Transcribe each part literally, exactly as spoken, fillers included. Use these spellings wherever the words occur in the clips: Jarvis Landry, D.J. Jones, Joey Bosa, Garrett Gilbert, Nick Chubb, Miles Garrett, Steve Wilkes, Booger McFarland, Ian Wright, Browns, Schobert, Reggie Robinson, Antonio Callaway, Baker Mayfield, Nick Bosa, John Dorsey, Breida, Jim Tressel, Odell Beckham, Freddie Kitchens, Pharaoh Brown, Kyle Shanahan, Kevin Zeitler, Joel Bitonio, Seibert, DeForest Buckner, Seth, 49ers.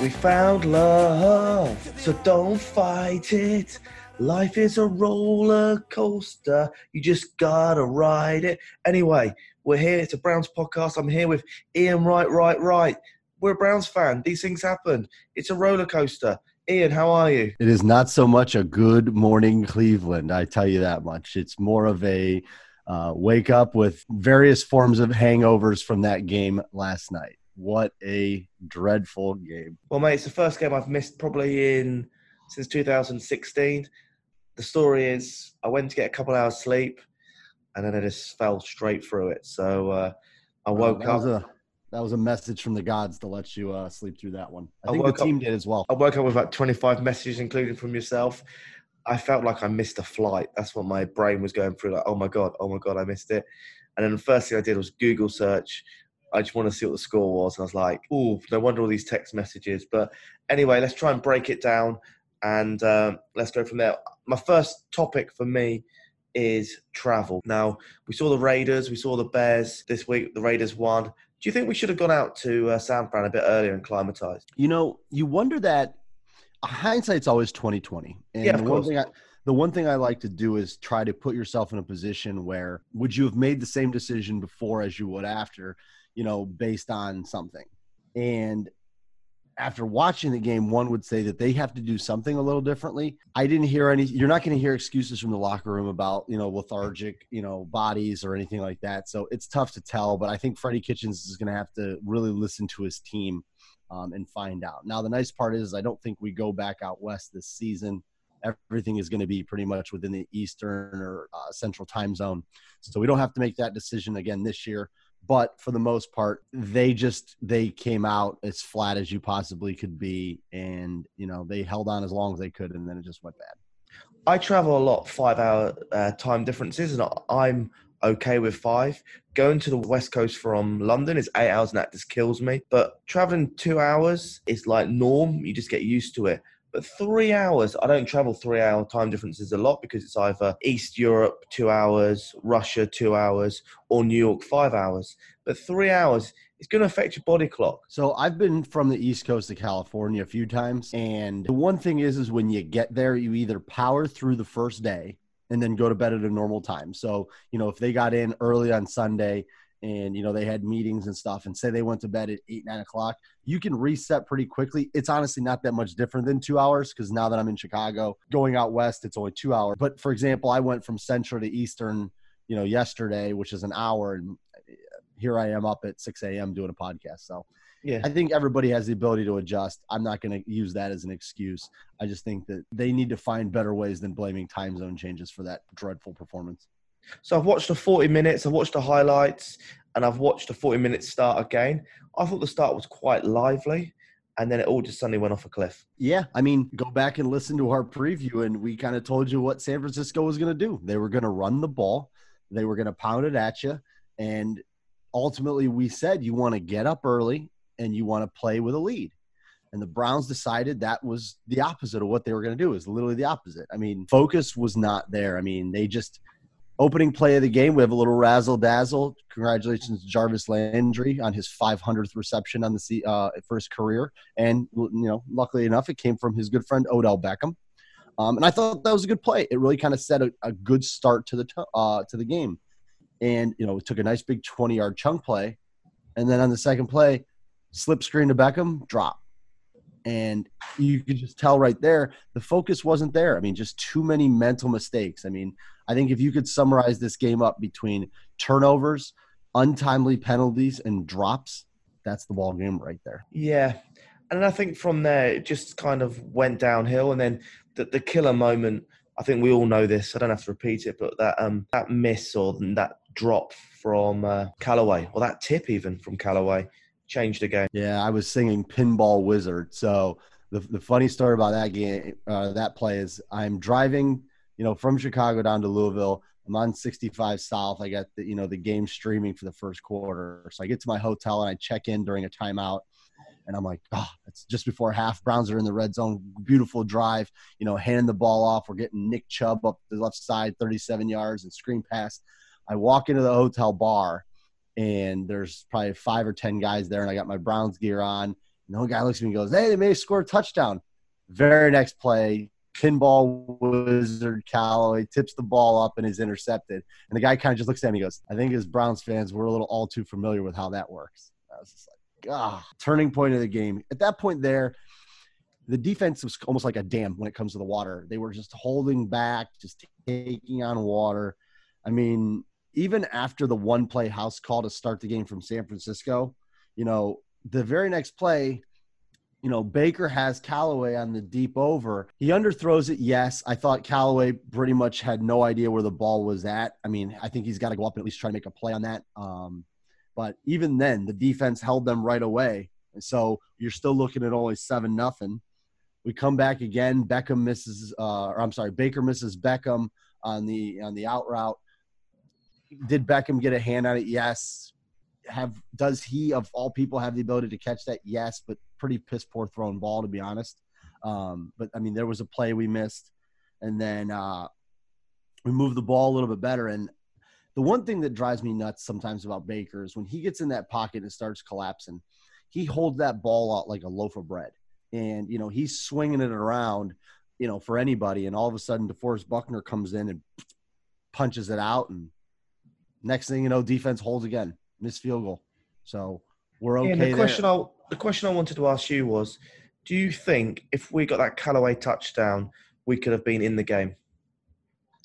We found love, so don't fight it. Life is a roller coaster. You just gotta ride it. Anyway, we're here. It's a Browns podcast. I'm here with Ian Wright, Right, Right. We're a Browns fan. These things happen. It's a roller coaster. Ian, how are you? It is not so much a good morning, Cleveland. I tell you that much. It's more of a uh, wake up with various forms of hangovers from that game last night. What a dreadful game. Well, mate, it's the first game I've missed probably in since two thousand sixteen. The story is I went to get a couple hours sleep, and then I just fell straight through it. So uh, I woke oh, that up. Was a, that was a message from the gods to let you uh, sleep through that one. I, I think the team up, did as well. I woke up with about twenty-five messages, including from yourself. I felt like I missed a flight. That's what my brain was going through. Like, oh, my God, oh, my God, I missed it. And then the first thing I did was Google search. I just want to see what the score was. And I was like, ooh, no wonder all these text messages. But anyway, let's try and break it down and um, let's go from there. My first topic for me is travel. Now, we saw the Raiders, we saw the Bears this week. The Raiders won. Do you think we should have gone out to uh, San Fran a bit earlier and climatized? You know, you wonder that. Hindsight's always twenty twenty. And yeah, of the course. One thing I, the one thing I like to do is try to put yourself in a position where would you have made the same decision before as you would after? You know, based on something. And after watching the game, one would say that they have to do something a little differently. I didn't hear any, you're not going to hear excuses from the locker room about, you know, lethargic, you know, bodies or anything like that. So it's tough to tell, but I think Freddie Kitchens is going to have to really listen to his team um, and find out. Now, the nice part is I don't think we go back out west this season. Everything is going to be pretty much within the Eastern or uh, Central time zone. So we don't have to make that decision again this year. But for the most part, they just, they came out as flat as you possibly could be. And, you know, they held on as long as they could, and then it just went bad. I travel a lot, five-hour uh, time differences, and I'm okay with five. Going to the West Coast from London is eight hours, and that just kills me. But traveling two hours is like norm. You just get used to it. But three hours, I don't travel three-hour time differences a lot because it's either East Europe, two hours, Russia, two hours, or New York, five hours. But three hours, it's going to affect your body clock. So I've been from the East Coast to California a few times. And the one thing is, is when you get there, you either power through the first day and then go to bed at a normal time. So, you know, if they got in early on Sunday and, you know, they had meetings and stuff, and say they went to bed at eight, nine o'clock, you can reset pretty quickly. It's honestly not that much different than two hours because now that I'm in Chicago, going out west, it's only two hours. But for example, I went from Central to Eastern, you know, yesterday, which is an hour. And here I am up at six a.m. doing a podcast. So yeah, I think everybody has the ability to adjust. I'm not going to use that as an excuse. I just think that they need to find better ways than blaming time zone changes for that dreadful performance. So I've watched the forty minutes, I've watched the highlights, and I've watched the forty minutes start again. I thought the start was quite lively, and then it all just suddenly went off a cliff. Yeah, I mean, go back and listen to our preview, and we kind of told you what San Francisco was going to do. They were going to run the ball. They were going to pound it at you. And ultimately, we said you want to get up early, and you want to play with a lead. And the Browns decided that was the opposite of what they were going to do. It was literally the opposite. I mean, focus was not there. I mean, they just – opening play of the game, we have a little razzle-dazzle. Congratulations to Jarvis Landry on his five hundredth reception on the uh, first career. And, you know, luckily enough, it came from his good friend Odell Beckham. Um, and I thought that was a good play. It really kind of set a, a good start to the t- uh, to the game. And, you know, it took a nice big twenty-yard chunk play. And then on the second play, slip screen to Beckham, drop. And you could just tell right there, the focus wasn't there. I mean, just too many mental mistakes. I mean, I think if you could summarize this game up between turnovers, untimely penalties, and drops, that's the ball game right there. Yeah. And I think from there, it just kind of went downhill. And then the, the killer moment, I think we all know this. I don't have to repeat it, but that um, that miss or that drop from uh, Callaway, or that tip even from Callaway, changed the game. Yeah, I was singing Pinball Wizard. So the the funny story about that game, uh, that play is I'm driving, you know, from Chicago down to Louisville. I'm on sixty-five South. I got the, you know, the game streaming for the first quarter. So I get to my hotel and I check in during a timeout. And I'm like, oh, it's just before half. Browns are in the red zone. Beautiful drive, you know, handing the ball off. We're getting Nick Chubb up the left side, thirty-seven yards, and screen pass. I walk into the hotel bar, and there's probably five or ten guys there, and I got my Browns gear on. And one guy looks at me and goes, hey, they may score a touchdown. Very next play, Pinball Wizard Callaway tips the ball up and is intercepted. And the guy kind of just looks at me and goes, I think as Browns fans, we're a little all too familiar with how that works. I was just like, ah, turning point of the game. At that point there, the defense was almost like a dam when it comes to the water. They were just holding back, just taking on water. I mean, even after the one-play house call to start the game from San Francisco, you know, the very next play, you know, Baker has Callaway on the deep over. He underthrows it, yes. I thought Callaway pretty much had no idea where the ball was at. I mean, I think he's got to go up and at least try to make a play on that. Um, But even then, the defense held them right away. And so you're still looking at only seven nothing. We come back again. Beckham misses uh, – or I'm sorry, Baker misses Beckham on the on the out route. Did Beckham get a hand on it? Yes. Have Does he, of all people, have the ability to catch that? Yes, but pretty piss-poor thrown ball, to be honest. Um, but, I mean, there was a play we missed. And then uh, we moved the ball a little bit better. And the one thing that drives me nuts sometimes about Baker is when he gets in that pocket and starts collapsing, he holds that ball out like a loaf of bread. And, you know, he's swinging it around, you know, for anybody. And all of a sudden, DeForest Buckner comes in and punches it out. And next thing you know, defense holds again, missed field goal. So we're okay. And the question, I, the question I wanted to ask you was, do you think if we got that Callaway touchdown, we could have been in the game?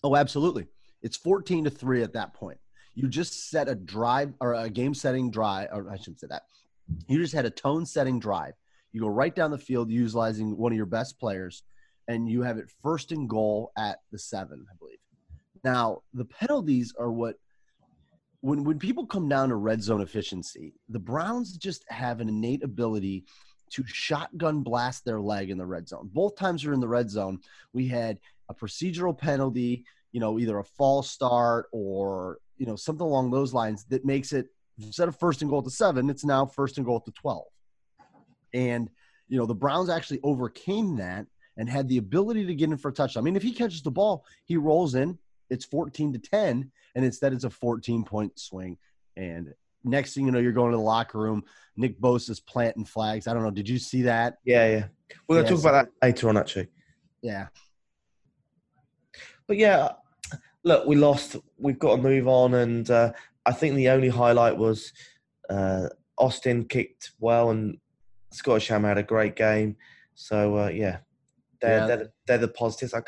Oh, absolutely. It's fourteen to three at that point. You just set a drive or a game setting drive, or I shouldn't say that. You just had a tone setting drive. You go right down the field utilizing one of your best players, and you have it first and goal at the seven, I believe. Now, the penalties are what, when, when people come down to red zone efficiency, the Browns just have an innate ability to shotgun blast their leg in the red zone. Both times we were in the red zone, we had a procedural penalty, you know, either a false start or, you know, something along those lines that makes it, instead of first and goal to seven, it's now first and goal to twelve. And, you know, the Browns actually overcame that and had the ability to get in for a touchdown. I mean, if he catches the ball, he rolls in, it's fourteen to ten, and instead it's a fourteen-point swing. And next thing you know, you're going to the locker room, Nick Bosa's planting flags. I don't know. Did you see that? Yeah, yeah. We're going to yeah, talk so, about that later on, actually. Yeah. But yeah, look, we lost. We've got to move on, and uh, I think the only highlight was uh, Austin kicked well, and Scott Sham had a great game. So uh, yeah, they're, yeah. They're, they're the positives. I,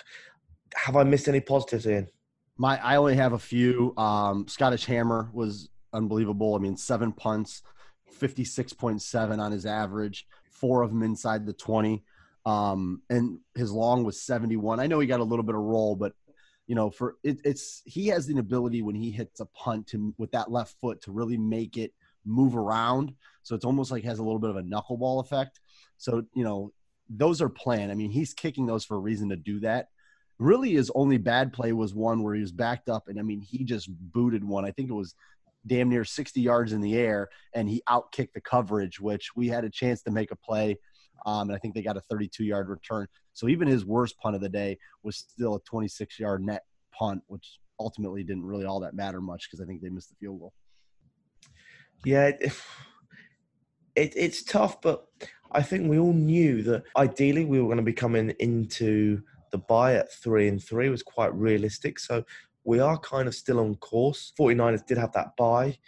have I missed any positives, Ian? My, I only have a few. Um, Scottish Hammer was unbelievable. I mean, seven punts, fifty-six point seven on his average. Four of them inside the twenty, um, and his long was seventy-one. I know he got a little bit of roll, but. You know, for it, it's he has an ability when he hits a punt to with that left foot to really make it move around. So it's almost like has a little bit of a knuckleball effect. So, you know, those are planned. I mean, he's kicking those for a reason to do that. Really, his only bad play was one where he was backed up. And, I mean, he just booted one. I think it was damn near sixty yards in the air, and he outkicked the coverage, which we had a chance to make a play. Um, and I think they got a thirty-two-yard return. So even his worst punt of the day was still a twenty-six-yard net punt, which ultimately didn't really all that matter much because I think they missed the field goal. Yeah, it, it, it's tough, but I think we all knew that ideally we were going to be coming into the bye at three and three. It was quite realistic. So we are kind of still on course. forty-niners did have that bye.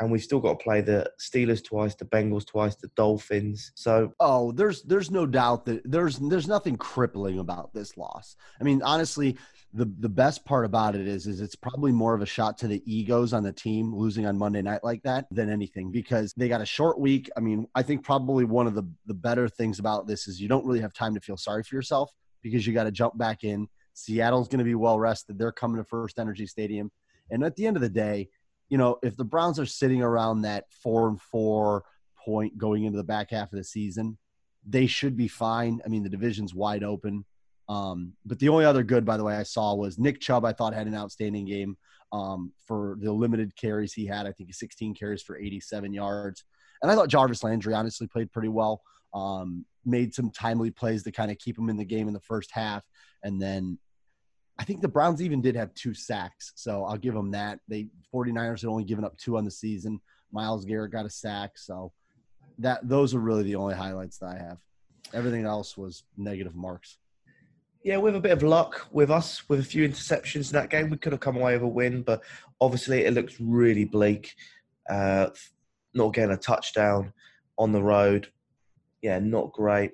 And we've still got to play the Steelers twice, the Bengals twice, the Dolphins. So, oh, there's there's no doubt that there's there's nothing crippling about this loss. I mean, honestly, the the best part about it is is it's probably more of a shot to the egos on the team losing on Monday night like that than anything, because they got a short week. I mean, I think probably one of the the better things about this is you don't really have time to feel sorry for yourself because you got to jump back in. Seattle's going to be well rested. They're coming to First Energy Stadium, and at the end of the day, you know, if the Browns are sitting around that four and four point going into the back half of the season, they should be fine. I mean, the division's wide open. Um, but the only other good, by the way, I saw was Nick Chubb. I thought had an outstanding game um, for the limited carries he had. I think sixteen carries for eighty-seven yards. And I thought Jarvis Landry honestly played pretty well, um, made some timely plays to kind of keep him in the game in the first half. And then I think the Browns even did have two sacks. So I'll give them that. They 49ers had only given up two on the season. Miles Garrett got a sack. So that those are really the only highlights that I have. Everything else was negative marks. Yeah, with a bit of luck with us, with a few interceptions in that game, we could have come away with a win, but obviously it looks really bleak. Uh, not getting a touchdown on the road. Yeah, not great.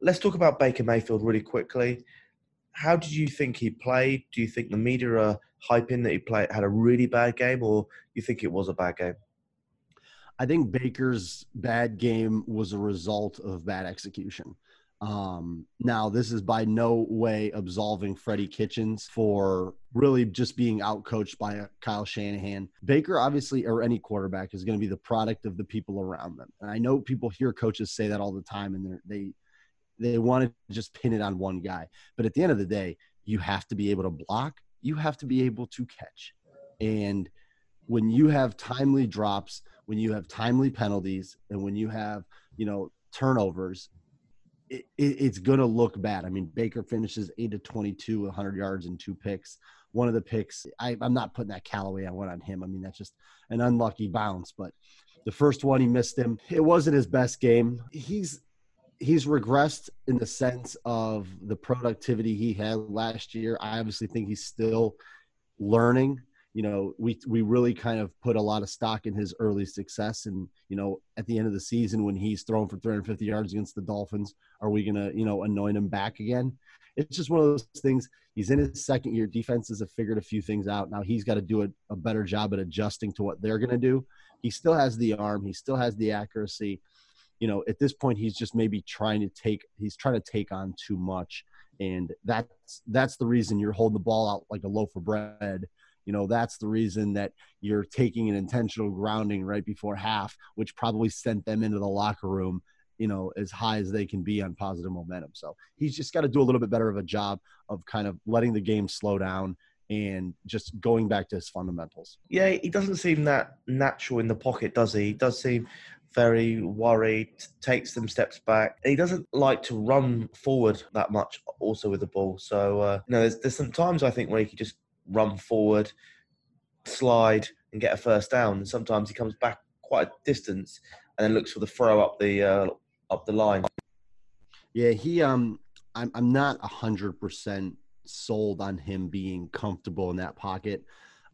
Let's talk about Baker Mayfield really quickly. How did you think he played? Do you think the media are hyping that he played had a really bad game, or you think it was a bad game? I think Baker's bad game was a result of bad execution. Um, now, this is by no way absolving Freddie Kitchens for really just being outcoached by Kyle Shanahan. Baker, obviously, or any quarterback, is going to be the product of the people around them. And I know people hear coaches say that all the time, and they they want to just pin it on one guy. But at the end of the day, you have to be able to block. You have to be able to catch. And when you have timely drops, when you have timely penalties, and when you have, you know, turnovers, It, it, it's going to look bad. I mean, Baker finishes eight of twenty-two, one hundred yards and two picks. One of the picks, I, I'm not putting that Callaway I went on him. I mean, that's just an unlucky bounce. But the first one, he missed him. It wasn't his best game. He's he's regressed in the sense of the productivity he had last year. I obviously think he's still learning. You know, we we really kind of put a lot of stock in his early success. And, you know, at the end of the season when he's thrown for three hundred fifty yards against the Dolphins, are we going to, you know, anoint him back again? It's just one of those things. He's in his second year. Defenses have figured a few things out. Now he's got to do a, a better job at adjusting to what they're going to do. He still has the arm. He still has the accuracy. You know, at this point, he's just maybe trying to take – he's trying to take on too much. And that's that's the reason you're holding the ball out like a loaf of bread. You know, that's the reason that you're taking an intentional grounding right before half, which probably sent them into the locker room, you know, as high as they can be on positive momentum. So he's just got to do a little bit better of a job of kind of letting the game slow down and just going back to his fundamentals. Yeah, he doesn't seem that natural in the pocket, does he? He does seem very worried, takes some steps back. He doesn't like to run forward that much also with the ball. So, uh, you know, there's, there's some times I think where he could just run forward, slide, and get a first down. And sometimes he comes back quite a distance and then looks for the throw up the uh, up the line. Yeah, he. Um, I'm I'm not a hundred percent sold on him being comfortable in that pocket.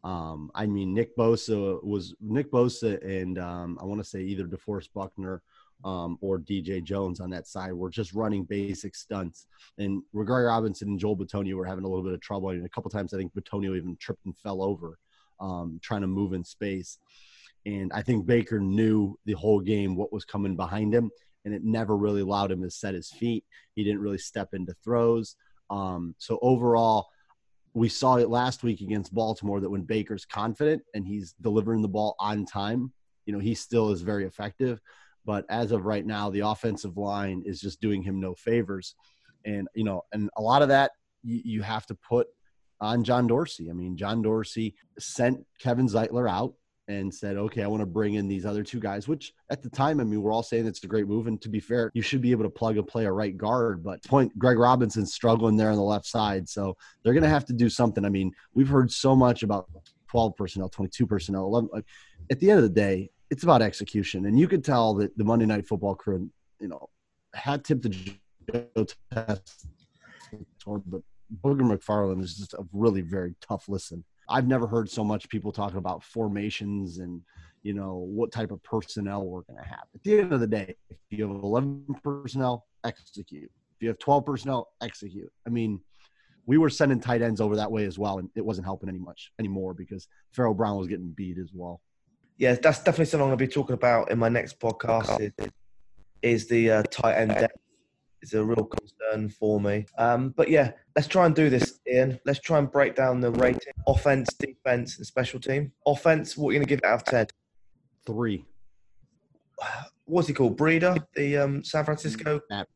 Um, I mean, Nick Bosa was Nick Bosa, and um, I want to say either DeForest Buckner um, or D J. Jones on that side were just running basic stunts. And Reggie Robinson and Joel Bitonio were having a little bit of trouble. I mean, a couple times I think Bitonio even tripped and fell over um, trying to move in space. And I think Baker knew the whole game what was coming behind him, and it never really allowed him to set his feet. He didn't really step into throws. Um, so overall, we saw it last week against Baltimore that when Baker's confident and he's delivering the ball on time, you know, he still is very effective. But as of right now, the offensive line is just doing him no favors. And, you know, and a lot of that you, you have to put on John Dorsey. I mean, John Dorsey sent Kevin Zeitler out and said, okay, I want to bring in these other two guys, which at the time, I mean, we're all saying it's a great move. And to be fair, you should be able to plug and play a right guard. But point, Greg Robinson's struggling there on the left side. So they're going to have to do something. I mean, we've heard so much about twelve personnel, twenty-two personnel, eleven. Like, at the end of the day, it's about execution. And you could tell that the Monday Night Football crew, you know, hat tip to Joe Test, but Booger McFarland is just a really very tough listen. I've never heard so much people talking about formations and, you know, what type of personnel we're going to have. At the end of the day, if you have eleven personnel, execute. If you have twelve personnel, execute. I mean, we were sending tight ends over that way as well, and it wasn't helping any much anymore because Pharaoh Brown was getting beat as well. Yeah, that's definitely something I'm going to be talking about in my next podcast is, is the uh, tight end depth is a real concern for me. Um, but yeah, let's try and do this, Ian. Let's try and break down the rating. Offense, defense, and special team. Offense, what are you going to give it out of ten? Three. What's he called? Breida, the um, San Francisco? Yep.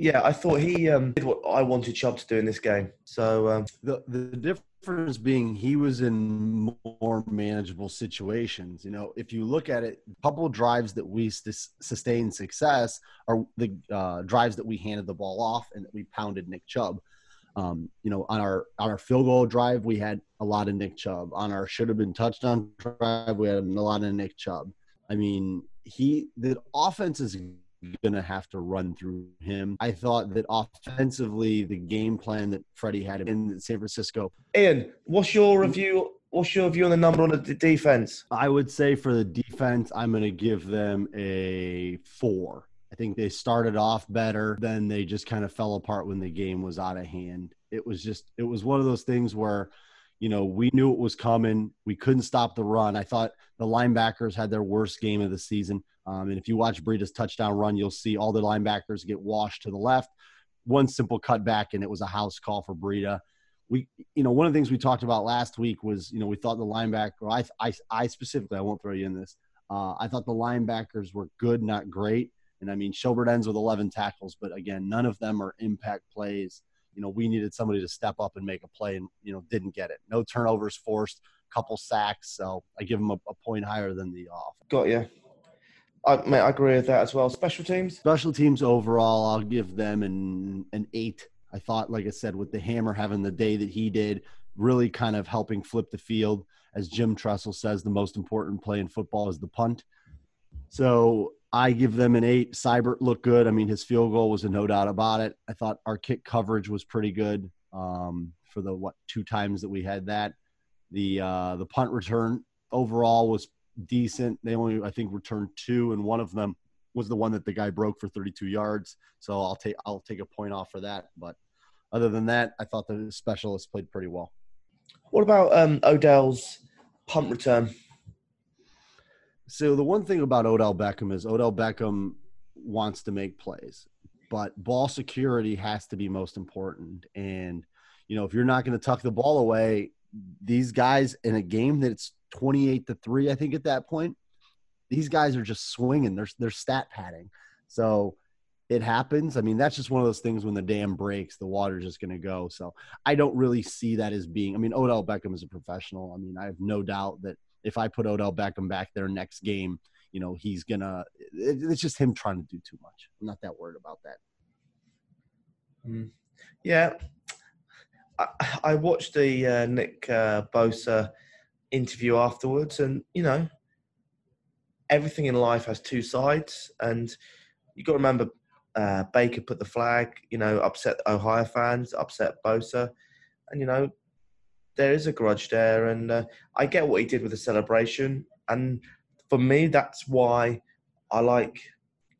Yeah, I thought he um, did what I wanted Chubb to do in this game. So um, the the difference being he was in more manageable situations. You know, if you look at it, a couple of drives that we s- sustained success are the uh, drives that we handed the ball off and that we pounded Nick Chubb. Um, you know, on our on our field goal drive, we had a lot of Nick Chubb. On our should have been touchdown drive, we had a lot of Nick Chubb. I mean, he the offense is going to have to run through him. I thought that offensively, the game plan that Freddie had in San Francisco. Ian, what's your review? What's your view on the number on the defense? I would say for the defense, I'm going to give them a four. I think they started off better, then they just kind of fell apart when the game was out of hand. It was just, it was one of those things where, you know, we knew it was coming. We couldn't stop the run. I thought the linebackers had their worst game of the season. Um, and if you watch Breida's touchdown run, you'll see all the linebackers get washed to the left. One simple cutback, and it was a house call for Breida. We, you know, one of the things we talked about last week was, you know, we thought the linebacker, I, I, I specifically, I won't throw you in this. Uh, I thought the linebackers were good, not great. And I mean, Schobert ends with eleven tackles, but again, none of them are impact plays. You know, we needed somebody to step up and make a play, and you know, didn't get it. No turnovers forced, couple sacks. So I give them a, a point higher than the off. Got you. I, mate, I agree with that as well. Special teams? Special teams overall, I'll give them an an eight. I thought, like I said, with the Hammer having the day that he did, really kind of helping flip the field. As Jim Tressel says, the most important play in football is the punt. So I give them an eight. Seibert looked good. I mean, his field goal was a no doubt about it. I thought our kick coverage was pretty good um, for the, what, two times that we had that. The uh, the punt return overall was decent. They only, I think, returned two, and one of them was the one that the guy broke for thirty-two yards. So I'll take I'll take a point off for that. But other than that, I thought the specialists played pretty well. What about um, Odell's punt return? So the one thing about Odell Beckham is Odell Beckham wants to make plays, but ball security has to be most important. And, you know, if you're not going to tuck the ball away, these guys in a game that's twenty-eight to three, I think at that point, these guys are just swinging. They're, they're stat padding. So it happens. I mean, that's just one of those things when the dam breaks, the water's just going to go. So I don't really see that as being – I mean, Odell Beckham is a professional. I mean, I have no doubt that if I put Odell Beckham back there next game, you know, he's going to – it's just him trying to do too much. I'm not that worried about that. Mm. Yeah. I, I watched the uh, Nick uh, Bosa interview afterwards, and, you know, everything in life has two sides. And you got to remember uh, Baker put the flag, you know, upset Ohio fans, upset Bosa. And, you know, there is a grudge there, and uh, I get what he did with the celebration. And for me, that's why I like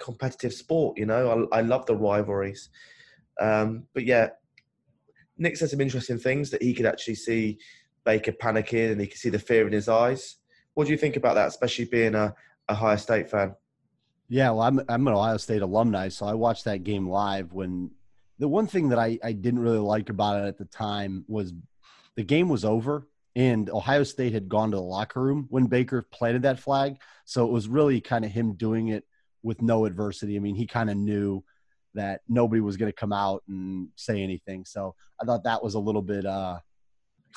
competitive sport. You know, I, I love the rivalries. Um, but yeah, Nick said some interesting things that he could actually see Baker panicking, and he could see the fear in his eyes. What do you think about that, especially being a, a Ohio State fan? Yeah, well, I'm I'm an Ohio State alumni, so I watched that game live. When the one thing that I, I didn't really like about it at the time was the game was over, and Ohio State had gone to the locker room when Baker planted that flag. So it was really kind of him doing it with no adversity. I mean, he kind of knew that nobody was going to come out and say anything. So I thought that was a little bit uh,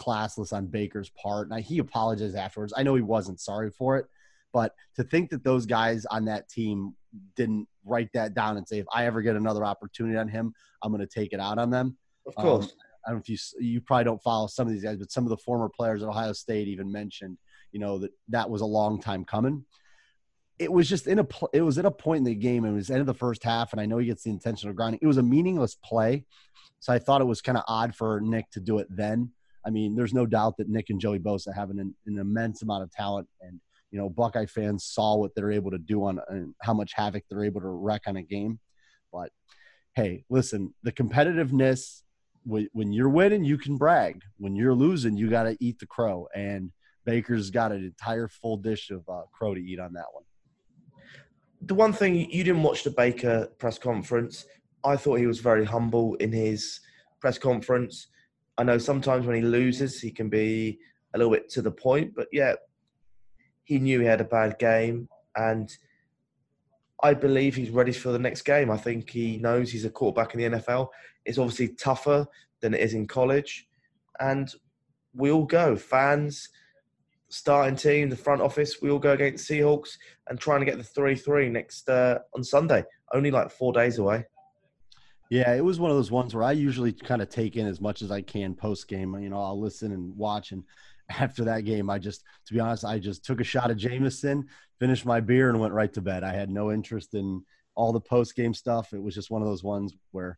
classless on Baker's part. And I, he apologized afterwards. I know he wasn't sorry for it, but to think that those guys on that team didn't write that down and say, if I ever get another opportunity on him, I'm going to take it out on them. Of course. Um, I don't know if you you probably don't follow some of these guys, but some of the former players at Ohio State even mentioned, you know, that that was a long time coming. It was just in a it was at a point in the game. It was the end of the first half, and I know he gets the intentional grounding. It was a meaningless play, so I thought it was kind of odd for Nick to do it then. I mean, there's no doubt that Nick and Joey Bosa have an, an immense amount of talent, and you know, Buckeye fans saw what they're able to do on and how much havoc they're able to wreck on a game. But hey, listen, the competitiveness. When you're winning, you can brag. When you're losing, you got to eat the crow. And Baker's got an entire full dish of uh, crow to eat on that one. The one thing you didn't watch the Baker press conference, I thought he was very humble in his press conference. I know sometimes when he loses, he can be a little bit to the point, but yeah, he knew he had a bad game, and I believe he's ready for the next game. I think he knows he's a quarterback in the N F L. It's obviously tougher than it is in college, and we all go, fans, starting team, the front office, we all go against Seahawks and trying to get the three three next uh, on Sunday, only like four days away. Yeah, it was one of those ones where I usually kind of take in as much as I can post-game. You know, I'll listen and watch, and after that game, I just, to be honest, I just took a shot of Jameson, finished my beer, and went right to bed. I had no interest in all the post-game stuff. It was just one of those ones where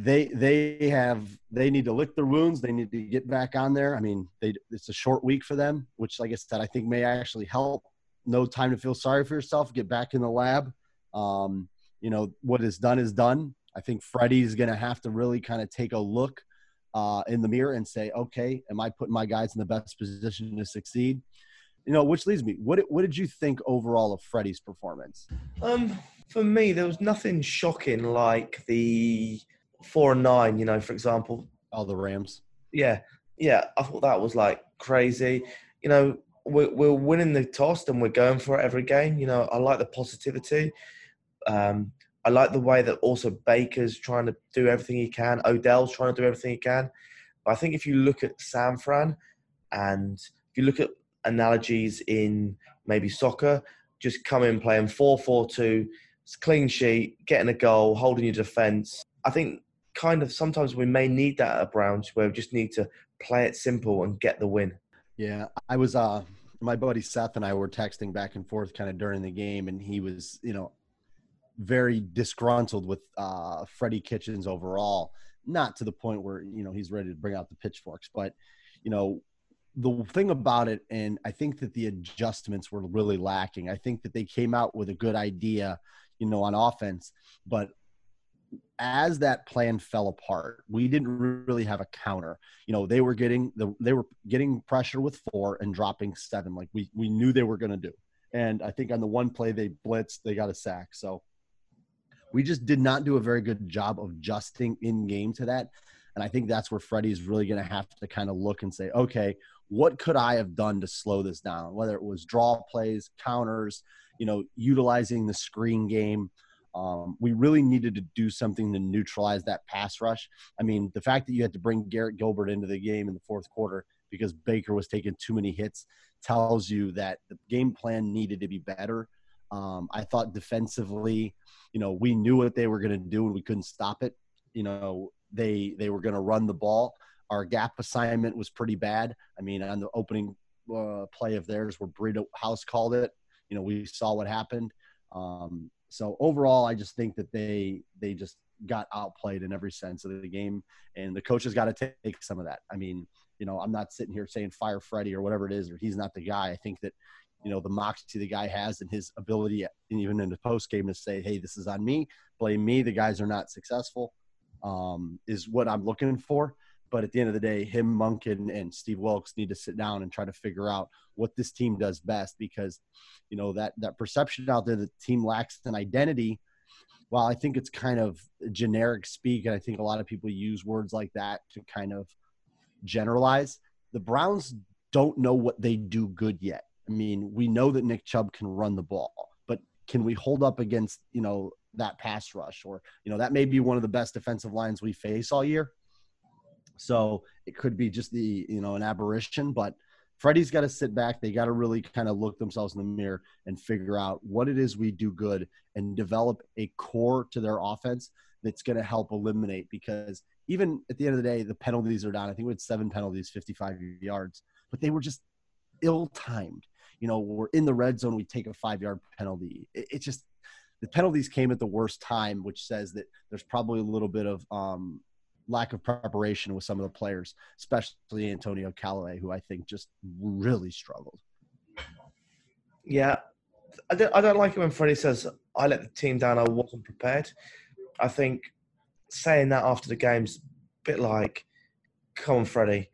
they they have they need to lick their wounds. They need to get back on there. I mean, they it's a short week for them, which, like I said, I think may actually help. No time to feel sorry for yourself. Get back in the lab. Um, you know, what is done is done. I think Freddie's going to have to really kind of take a look uh, in the mirror and say, okay, am I putting my guys in the best position to succeed? You know, which leads me, what, what did you think overall of Freddie's performance? Um, for me, there was nothing shocking like the four and nine, you know, for example. Oh, the Rams. Yeah. Yeah. I thought that was like crazy. You know, we're, we're winning the toss and we're going for it every game. You know, I like the positivity. Um, I like the way that also Baker's trying to do everything he can. Odell's trying to do everything he can. But I think if you look at San Fran, and if you look at analogies in maybe soccer, just come in playing four four two, clean sheet, getting a goal, holding your defence. I think kind of sometimes we may need that at Browns, where we just need to play it simple and get the win. Yeah, I was uh, – my buddy Seth and I were texting back and forth kind of during the game, and he was, you know, very disgruntled with uh, Freddie Kitchens overall, not to the point where, you know, he's ready to bring out the pitchforks. But, you know, the thing about it, and I think that the adjustments were really lacking. I think that they came out with a good idea, you know, on offense. But as that plan fell apart, we didn't really have a counter. You know, they were getting the they were getting pressure with four and dropping seven, like we, we knew they were going to do. And I think on the one play they blitzed, they got a sack. So we just did not do a very good job of adjusting in game to that. And I think that's where Freddie's really going to have to kind of look and say, okay, what could I have done to slow this down? Whether it was draw plays, counters, you know, utilizing the screen game. Um, we really needed to do something to neutralize that pass rush. I mean, the fact that you had to bring Garrett Gilbert into the game in the fourth quarter because Baker was taking too many hits tells you that the game plan needed to be better. Um, I thought defensively, you know, we knew what they were going to do and we couldn't stop it. You know, they they were going to run the ball. Our gap assignment was pretty bad. I mean, on the opening uh, play of theirs where Breida house called it, you know, we saw what happened. Um, so overall, I just think that they they just got outplayed in every sense of the game. And the coach has got to take some of that. I mean, you know, I'm not sitting here saying fire Freddie or whatever it is, or he's not the guy. I think that, you know, the moxie the guy has and his ability, and even in the post game, to say, hey, this is on me, blame me, the guys are not successful, um, is what I'm looking for. But at the end of the day, him, Munkin, and Steve Wilkes need to sit down and try to figure out what this team does best, because, you know, that, that perception out there that the team lacks an identity, while I think it's kind of generic speak, and I think a lot of people use words like that to kind of generalize, the Browns don't know what they do good yet. I mean, we know that Nick Chubb can run the ball, but can we hold up against, you know, that pass rush? Or, you know, that may be one of the best defensive lines we face all year. So it could be just the, you know, an aberration, but Freddie's got to sit back. They got to really kind of look themselves in the mirror and figure out what it is we do good and develop a core to their offense that's going to help eliminate, because even at the end of the day, the penalties are down. I think we had seven penalties, fifty-five yards, but they were just ill-timed. You know, we're in the red zone, we take a five-yard penalty. It's it just the penalties came at the worst time, which says that there's probably a little bit of um, lack of preparation with some of the players, especially Antonio Callaway, who I think just really struggled. Yeah, I don't, I don't like it when Freddie says, I let the team down, I wasn't prepared. I think saying that after the game's a bit like, come on, Freddie,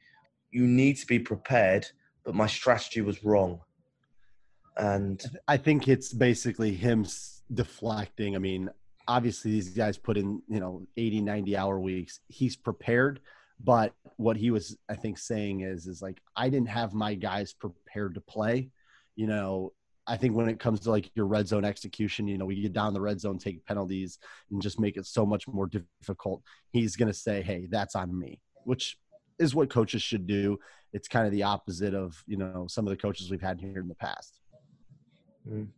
you need to be prepared, but my strategy was wrong. And I think it's basically him deflecting. I mean, obviously these guys put in, you know, eighty, ninety hour weeks. He's prepared. But what he was, I think, saying is, is like, I didn't have my guys prepared to play. You know, I think when it comes to like your red zone execution, you know, we get down the red zone, take penalties and just make it so much more difficult. He's going to say, hey, that's on me, which is what coaches should do. It's kind of the opposite of, you know, some of the coaches we've had here in the past. Mm.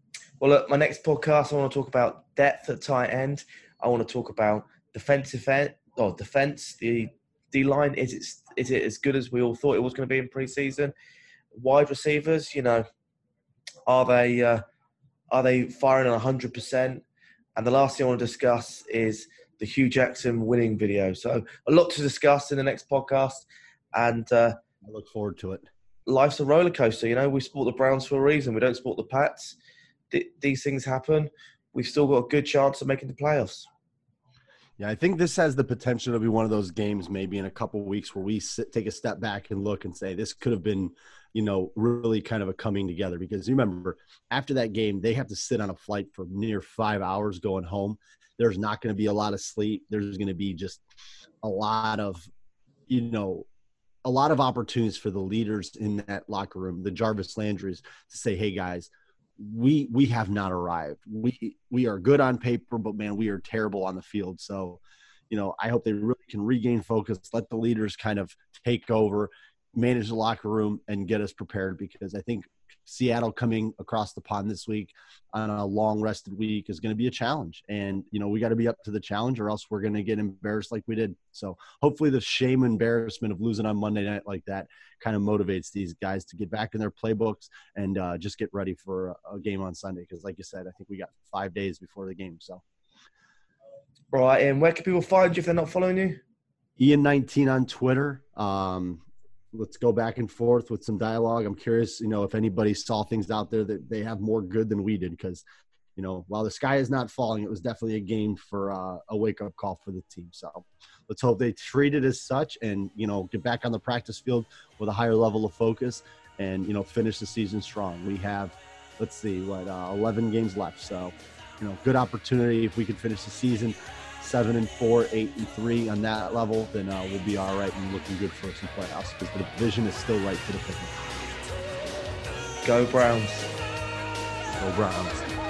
Well, look, my next podcast, I want to talk about depth at tight end. I want to talk about defensive end or defense. The D line, is it is it as good as we all thought it was going to be in preseason? Wide receivers, you know, are they uh, are they firing on one hundred percent? And the last thing I want to discuss is the Hugh Jackson winning video. So a lot to discuss in the next podcast, and uh, I look forward to it. Life's a roller coaster, you know. We support the Browns for a reason. We don't support the Pats. These things happen. We've still got a good chance of making the playoffs. Yeah, I think this has the potential to be one of those games maybe in a couple of weeks where we sit, take a step back and look and say this could have been, you know, really kind of a coming together. Because you remember, after that game, they have to sit on a flight for near five hours going home. There's not going to be a lot of sleep. There's going to be just a lot of, you know, a lot of opportunities for the leaders in that locker room, the Jarvis Landrys, to say, hey, guys, we we have not arrived. We we are good on paper, but man, we are terrible on the field. So, you know, I hope they really can regain focus, let the leaders kind of take over, manage the locker room, and get us prepared, because I think Seattle coming across the pond this week on a long rested week is going to be a challenge. And, you know, we got to be up to the challenge or else we're going to get embarrassed like we did. So hopefully the shame and embarrassment of losing on Monday night like that kind of motivates these guys to get back in their playbooks and uh, just get ready for a, a game on Sunday. Because like you said, I think we got five days before the game. So. Right. And where can people find you if they're not following you? Ian nineteen on Twitter. Um, Let's go back and forth with some dialogue. I'm curious, you know, if anybody saw things out there that they have more good than we did, because, you know, while the sky is not falling, it was definitely a game for uh, a wake-up call for the team. So let's hope they treat it as such and, you know, get back on the practice field with a higher level of focus and, you know, finish the season strong. We have, let's see, what, uh, eleven games left. So, you know, good opportunity if we can finish the season Seven and four, eight and three on that level, then uh, we'll be all right and looking good for some playoffs, because the division is still right for the picking. Go Browns! Go Browns!